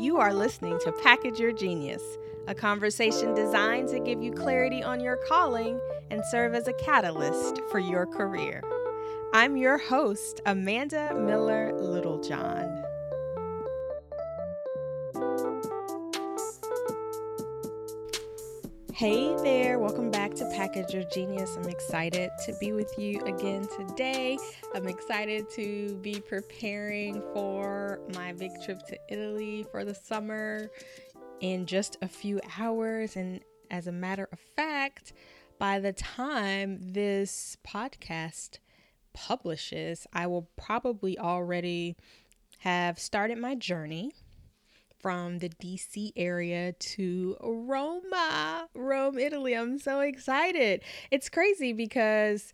You are listening to Package Your Genius, a conversation designed to give you clarity on your calling and serve as a catalyst for your career. I'm your host, Amanda Miller Littlejohn. Hey there, welcome back to Package Your Genius. I'm excited to be with you again today. I'm excited to be preparing for my big trip to Italy for the summer in just a few hours. And as a matter of fact, by the time this podcast publishes, I will probably already have started my journey from the DC area to Rome, Italy. I'm so excited. It's crazy because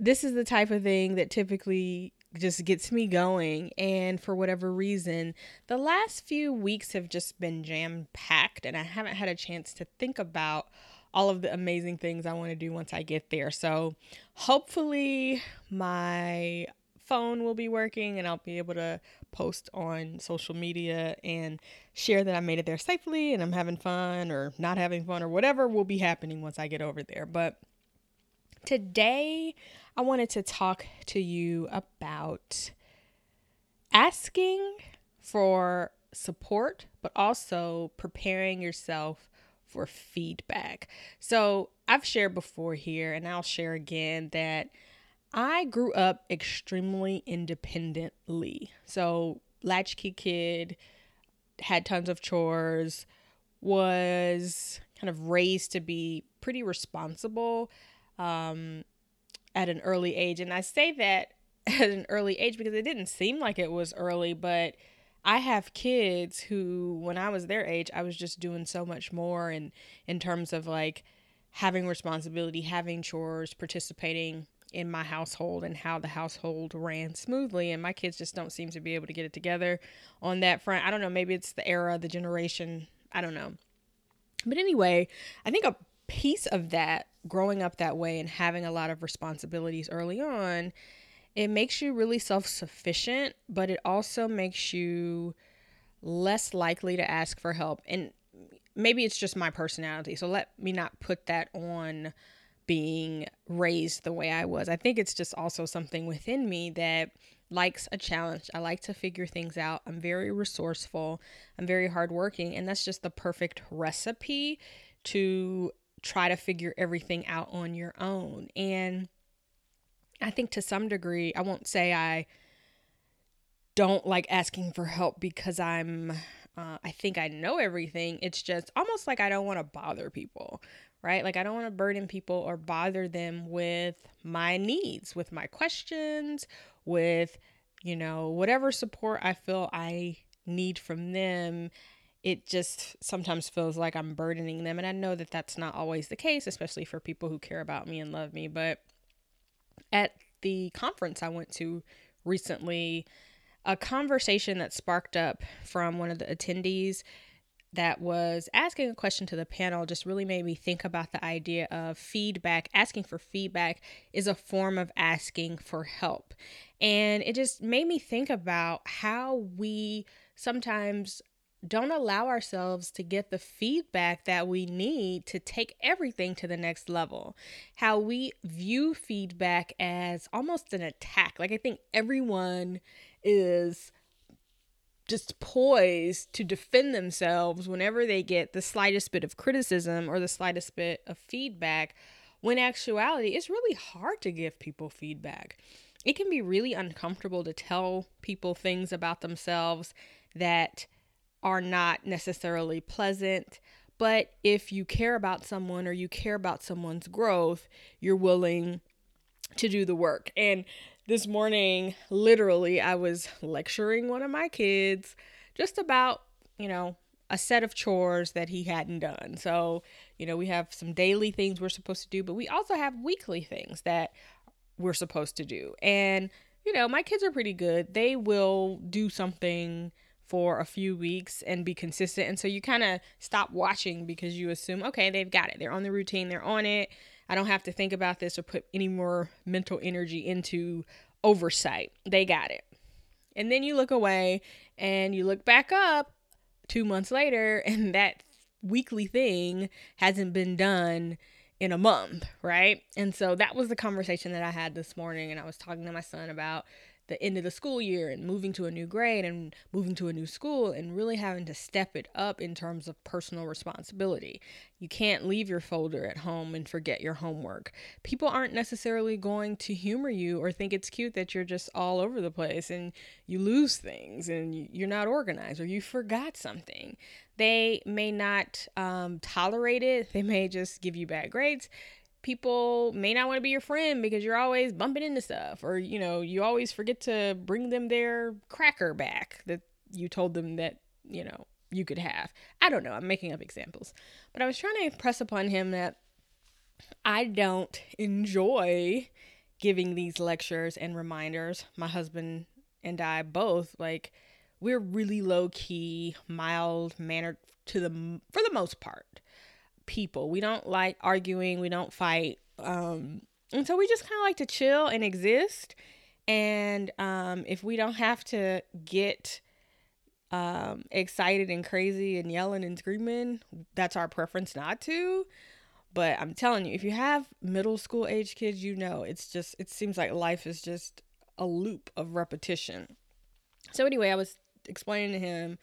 this is the type of thing that typically just gets me going. And for whatever reason, the last few weeks have just been jam-packed and I haven't had a chance to think about all of the amazing things I want to do once I get there. So hopefully my phone will be working and I'll be able to post on social media and share that I made it there safely and I'm having fun or not having fun or whatever will be happening once I get over there. But today I wanted to talk to you about asking for support, but also preparing yourself for feedback. So I've shared before here and I'll share again that I grew up extremely independently. So latchkey kid, had tons of chores, was kind of raised to be pretty responsible at an early age. And I say that at an early age because it didn't seem like it was early, but I have kids who, when I was their age, I was just doing so much more in terms of like having responsibility, having chores, participating in my household and how the household ran smoothly. And my kids just don't seem to be able to get it together on that front. I don't know. Maybe it's the era, the generation. I don't know. But anyway, I think a piece of that growing up that way and having a lot of responsibilities early on, it makes you really self-sufficient, but it also makes you less likely to ask for help. And maybe it's just my personality. So let me not put that on being raised the way I was. I think it's just also something within me that likes a challenge. I like to figure things out. I'm very resourceful. I'm very hardworking. And that's just the perfect recipe to try to figure everything out on your own. And I think to some degree, I won't say I don't like asking for help because I think I know everything. It's just almost like I don't want to bother people, right? Like I don't want to burden people or bother them with my needs, with my questions, with, you know, whatever support I feel I need from them. It just sometimes feels like I'm burdening them. And I know that that's not always the case, especially for people who care about me and love me. But at the conference I went to recently, a conversation that sparked up from one of the attendees that was asking a question to the panel just really made me think about the idea of feedback. Asking for feedback is a form of asking for help. And it just made me think about how we sometimes don't allow ourselves to get the feedback that we need to take everything to the next level. How we view feedback as almost an attack. Like I think everyone is just poised to defend themselves whenever they get the slightest bit of criticism or the slightest bit of feedback, when in actuality, it's really hard to give people feedback. It can be really uncomfortable to tell people things about themselves that are not necessarily pleasant, but if you care about someone or you care about someone's growth, you're willing to do the work. And this morning, literally, I was lecturing one of my kids just about, you know, a set of chores that he hadn't done. So, you know, we have some daily things we're supposed to do, but we also have weekly things that we're supposed to do. And, you know, my kids are pretty good. They will do something for a few weeks and be consistent. And so you kind of stop watching because you assume, okay, they've got it. They're on the routine. They're on it. I don't have to think about this or put any more mental energy into oversight. They got it. And then you look away and you look back up 2 months later, and that weekly thing hasn't been done in a month, right? And so that was the conversation that I had this morning, and I was talking to my son about the end of the school year and moving to a new grade and moving to a new school and really having to step it up in terms of personal responsibility. You can't leave your folder at home and forget your homework. People aren't necessarily going to humor you or think it's cute that you're just all over the place and you lose things and you're not organized or you forgot something. They may not tolerate it. They may just give you bad grades. People may not want to be your friend because you're always bumping into stuff, or, you know, you always forget to bring them their cracker back that you told them that, you know, you could have. I don't know. I'm making up examples, but I was trying to impress upon him that I don't enjoy giving these lectures and reminders. My husband and I both, like, we're really low key, mild mannered for the most part. People. We don't like arguing. We don't fight. And so we just kind of like to chill and exist. And if we don't have to get excited and crazy and yelling and screaming, that's our preference not to. But I'm telling you, if you have middle school age kids, you know, it seems like life is just a loop of repetition. So anyway, I was explaining to him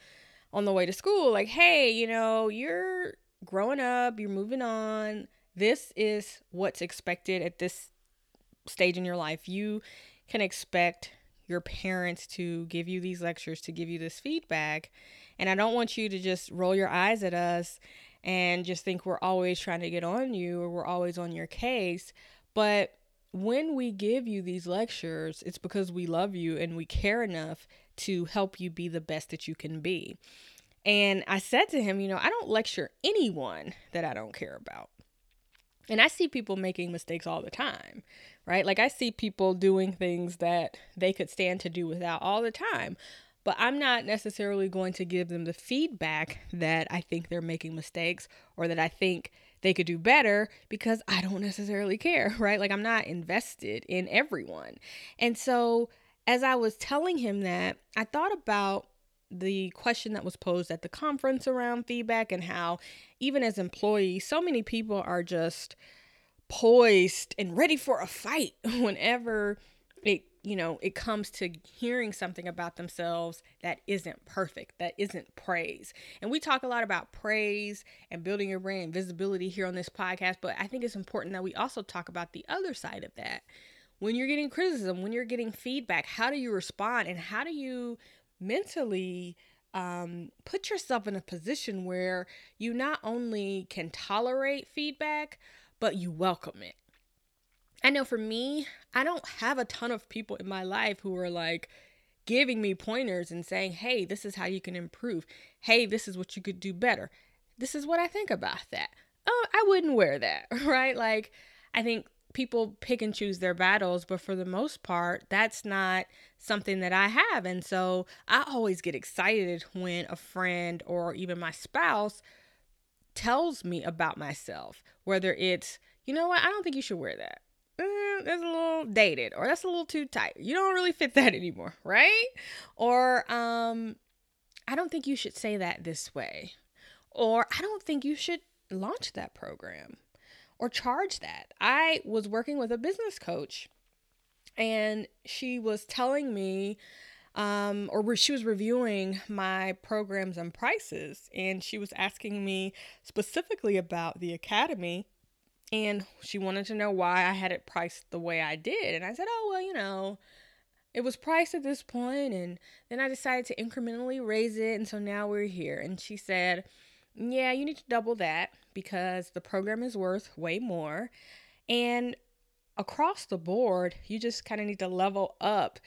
on the way to school, like, hey, you know, you're growing up, you're moving on. This is what's expected at this stage in your life. You can expect your parents to give you these lectures, to give you this feedback. And I don't want you to just roll your eyes at us and just think we're always trying to get on you or we're always on your case. But when we give you these lectures, it's because we love you and we care enough to help you be the best that you can be. And I said to him, you know, I don't lecture anyone that I don't care about. And I see people making mistakes all the time, right? Like, I see people doing things that they could stand to do without all the time. But I'm not necessarily going to give them the feedback that I think they're making mistakes or that I think they could do better, because I don't necessarily care, right? Like, I'm not invested in everyone. And so as I was telling him that, I thought about the question that was posed at the conference around feedback and how, even as employees, so many people are just poised and ready for a fight whenever it comes to hearing something about themselves that isn't perfect, that isn't praise. And we talk a lot about praise and building your brand and visibility here on this podcast, but I think it's important that we also talk about the other side of that. When you're getting criticism, when you're getting feedback, how do you respond, and how do you mentally put yourself in a position where you not only can tolerate feedback, but you welcome it? I know for me, I don't have a ton of people in my life who are like giving me pointers and saying, hey, this is how you can improve. Hey, this is what you could do better. This is what I think about that. Oh, I wouldn't wear that, right? Like, I think people pick and choose their battles, but for the most part, that's not something that I have. And so I always get excited when a friend or even my spouse tells me about myself, whether it's, you know what, I don't think you should wear that. That's a little dated, or that's a little too tight. You don't really fit that anymore, right? Or I don't think you should say that this way. Or I don't think you should launch that program or charge that. I was working with a business coach, and she was telling me, she was reviewing my programs and prices, and she was asking me specifically about the academy, and she wanted to know why I had it priced the way I did. And I said, oh, well, you know, it was priced at this point, and then I decided to incrementally raise it, and so now we're here. And she said, yeah, you need to double that because the program is worth way more. And across the board, you just kind of need to level up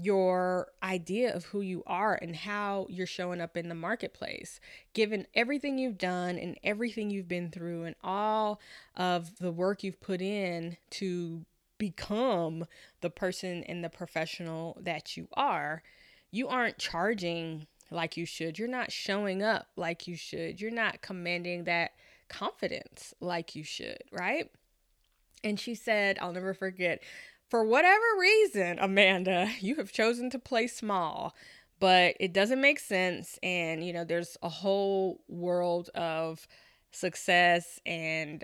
your idea of who you are and how you're showing up in the marketplace. Given everything you've done and everything you've been through and all of the work you've put in to become the person and the professional that you are, you aren't charging like you should. You're not showing up like you should. You're not commanding that confidence like you should, right? And she said, I'll never forget, for whatever reason, Amanda, you have chosen to play small, but it doesn't make sense. And, you know, there's a whole world of success and,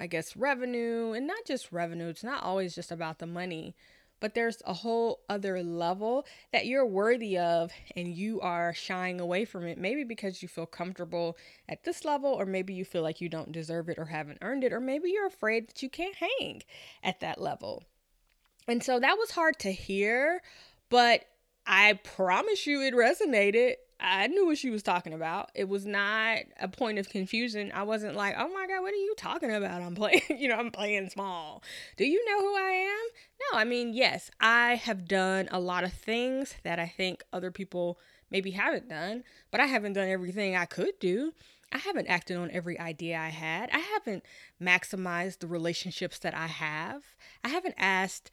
I guess revenue, and not just revenue. It's not always just about the money, but there's a whole other level that you're worthy of and you are shying away from it. Maybe because you feel comfortable at this level, or maybe you feel like you don't deserve it or haven't earned it, or maybe you're afraid that you can't hang at that level. And so that was hard to hear, but I promise you it resonated. I knew what she was talking about. It was not a point of confusion. I wasn't like, oh my God, what are you talking about? I'm playing small. Do you know who I am? No, I mean, yes, I have done a lot of things that I think other people maybe haven't done, but I haven't done everything I could do. I haven't acted on every idea I had. I haven't maximized the relationships that I have. I haven't asked,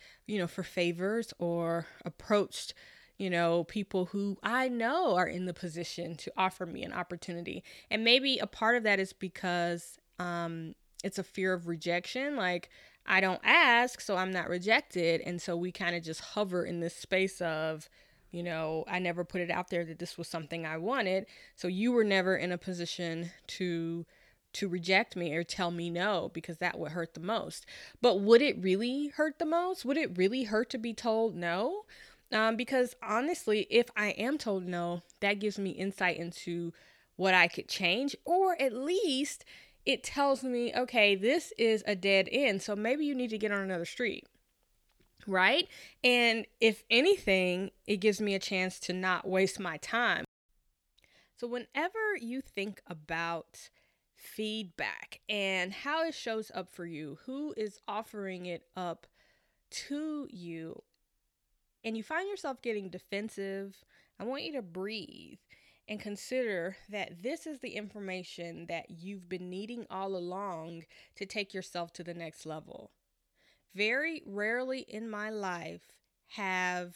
for favors or approached people who I know are in the position to offer me an opportunity. And maybe a part of that is because it's a fear of rejection. Like, I don't ask, so I'm not rejected. And so we kind of just hover in this space of, I never put it out there that this was something I wanted. So you were never in a position to reject me or tell me no, because that would hurt the most. But would it really hurt the most? Would it really hurt to be told no? Because honestly, if I am told no, that gives me insight into what I could change, or at least it tells me, okay, this is a dead end. So maybe you need to get on another street, right? And if anything, it gives me a chance to not waste my time. So whenever you think about feedback and how it shows up for you, who is offering it up to you, and you find yourself getting defensive, I want you to breathe and consider that this is the information that you've been needing all along to take yourself to the next level. Very rarely in my life have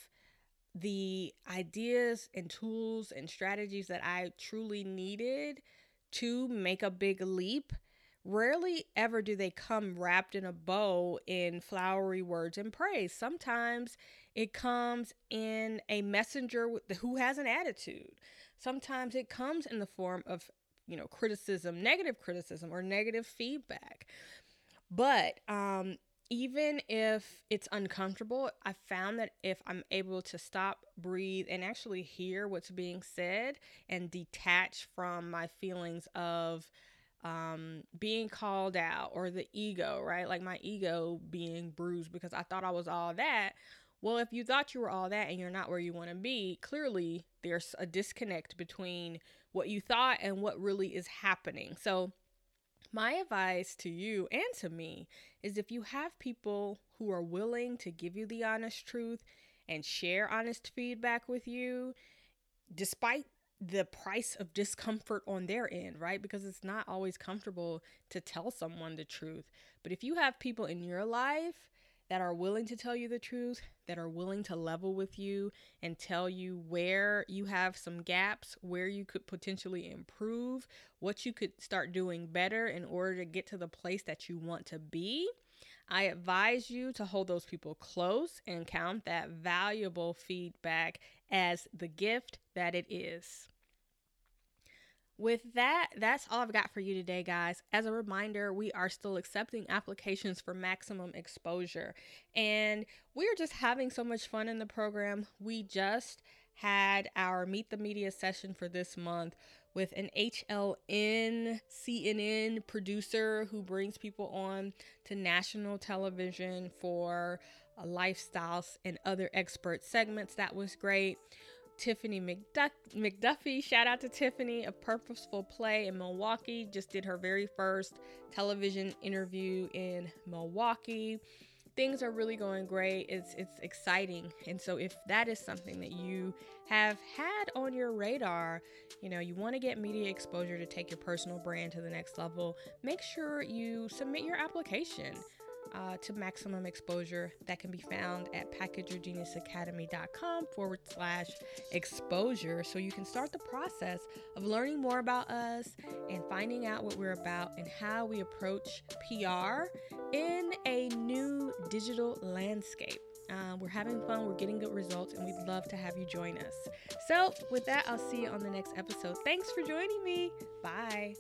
the ideas and tools and strategies that I truly needed to make a big leap. Rarely ever do they come wrapped in a bow in flowery words and praise. Sometimes it comes in a messenger who has an attitude. Sometimes it comes in the form of, criticism, or negative feedback. But even if it's uncomfortable, I found that if I'm able to stop, breathe, and actually hear what's being said and detach from my feelings of being called out or the ego, right? Like my ego being bruised because I thought I was all that. Well, if you thought you were all that and you're not where you want to be, clearly there's a disconnect between what you thought and what really is happening. So my advice to you and to me is, if you have people who are willing to give you the honest truth and share honest feedback with you, despite the price of discomfort on their end, right? Because it's not always comfortable to tell someone the truth. But if you have people in your life that are willing to tell you the truth, that are willing to level with you and tell you where you have some gaps, where you could potentially improve, what you could start doing better in order to get to the place that you want to be, I advise you to hold those people close and count that valuable feedback as the gift that it is. With that, that's all I've got for you today, guys. As a reminder, we are still accepting applications for maximum exposure, and we're just having so much fun in the program. We just had our Meet the Media session for this month with an HLN, CNN producer who brings people on to national television for lifestyles and other expert segments. That was great. Tiffany McDuffie, shout out to Tiffany, A Purposeful Play in Milwaukee, just did her very first television interview in Milwaukee. Things are really going great. It's exciting. And so if that is something that you have had on your radar, you want to get media exposure to take your personal brand to the next level, make sure you submit your application to maximum exposure. That can be found at packageyourgeniusacademy.com/exposure. So you can start the process of learning more about us and finding out what we're about and how we approach PR in a new digital landscape. We're having fun. We're getting good results, and we'd love to have you join us. So with that, I'll see you on the next episode. Thanks for joining me. Bye.